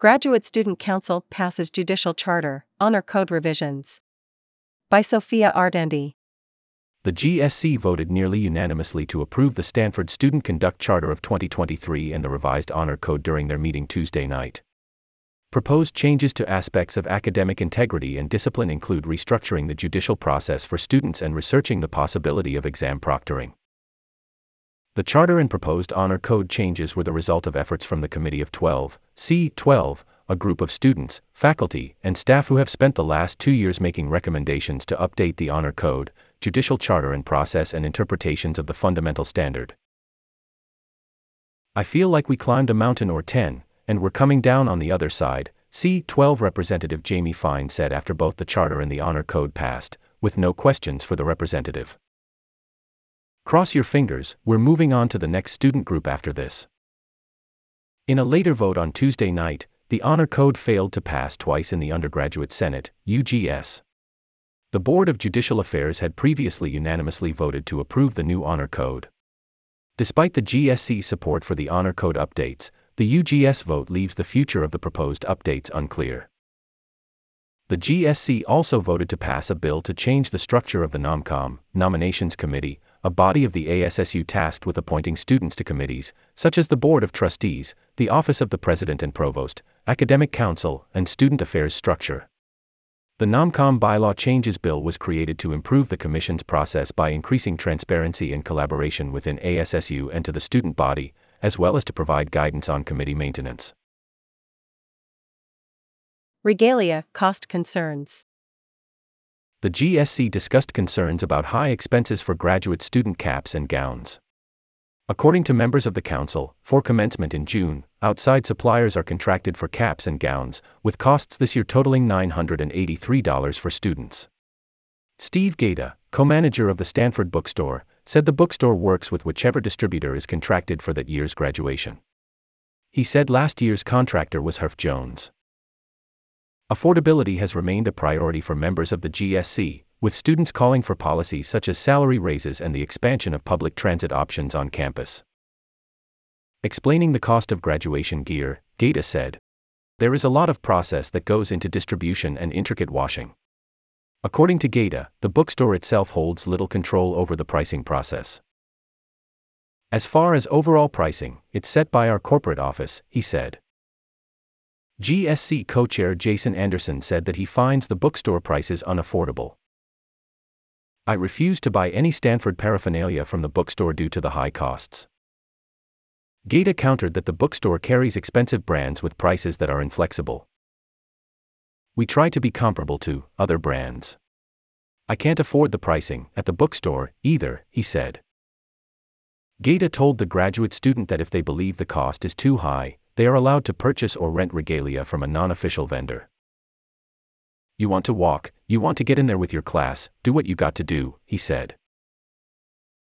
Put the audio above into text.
Graduate Student Council passes Judicial Charter, Honor Code Revisions. By Sophia Ardendi. The GSC voted nearly unanimously to approve the Stanford Student Conduct Charter of 2023 and the revised Honor Code during their meeting Tuesday night. Proposed changes to aspects of academic integrity and discipline include restructuring the judicial process for students and researching the possibility of exam proctoring. The Charter and proposed Honor Code changes were the result of efforts from the Committee of 12, C12, a group of students, faculty, and staff who have spent the last 2 years making recommendations to update the Honor Code, Judicial Charter and process and interpretations of the fundamental standard. "I feel like we climbed a mountain or 10, and we're coming down on the other side," C12 Representative Jamie Fine said after both the Charter and the Honor Code passed, with no questions for the representative. "Cross your fingers, we're moving on to the next student group after this." In a later vote on Tuesday night, the Honor Code failed to pass twice in the Undergraduate Senate, UGS. The Board of Judicial Affairs had previously unanimously voted to approve the new Honor Code. Despite the GSC support for the Honor Code updates, the UGS vote leaves the future of the proposed updates unclear. The GSC also voted to pass a bill to change the structure of the NOMCOM, Nominations Committee, a body of the ASSU tasked with appointing students to committees, such as the Board of Trustees, the Office of the President and Provost, Academic Council, and Student Affairs Structure. The NOMCOM Bylaw Changes Bill was created to improve the Commission's process by increasing transparency and collaboration within ASSU and to the student body, as well as to provide guidance on committee maintenance. Regalia, cost concerns. The GSC discussed concerns about high expenses for graduate student caps and gowns. According to members of the Council, for commencement in June, outside suppliers are contracted for caps and gowns, with costs this year totaling $983 for students. Steve Gaeta, co-manager of the Stanford bookstore, said the bookstore works with whichever distributor is contracted for that year's graduation. He said last year's contractor was Herf Jones. Affordability has remained a priority for members of the GSC, with students calling for policies such as salary raises and the expansion of public transit options on campus. Explaining the cost of graduation gear, Gaeta said, "There is a lot of process that goes into distribution and intricate washing." According to Gaeta, the bookstore itself holds little control over the pricing process. "As far as overall pricing, it's set by our corporate office," he said. GSC co-chair Jason Anderson said that he finds the bookstore prices unaffordable. "I refuse to buy any Stanford paraphernalia from the bookstore due to the high costs." Gaeta countered that the bookstore carries expensive brands with prices that are inflexible. "We try to be comparable to other brands. I can't afford the pricing at the bookstore either," he said. Gaeta told the graduate student that if they believe the cost is too high, they are allowed to purchase or rent regalia from a non-official vendor. "You want to walk, you want to get in there with your class, do what you got to do," he said.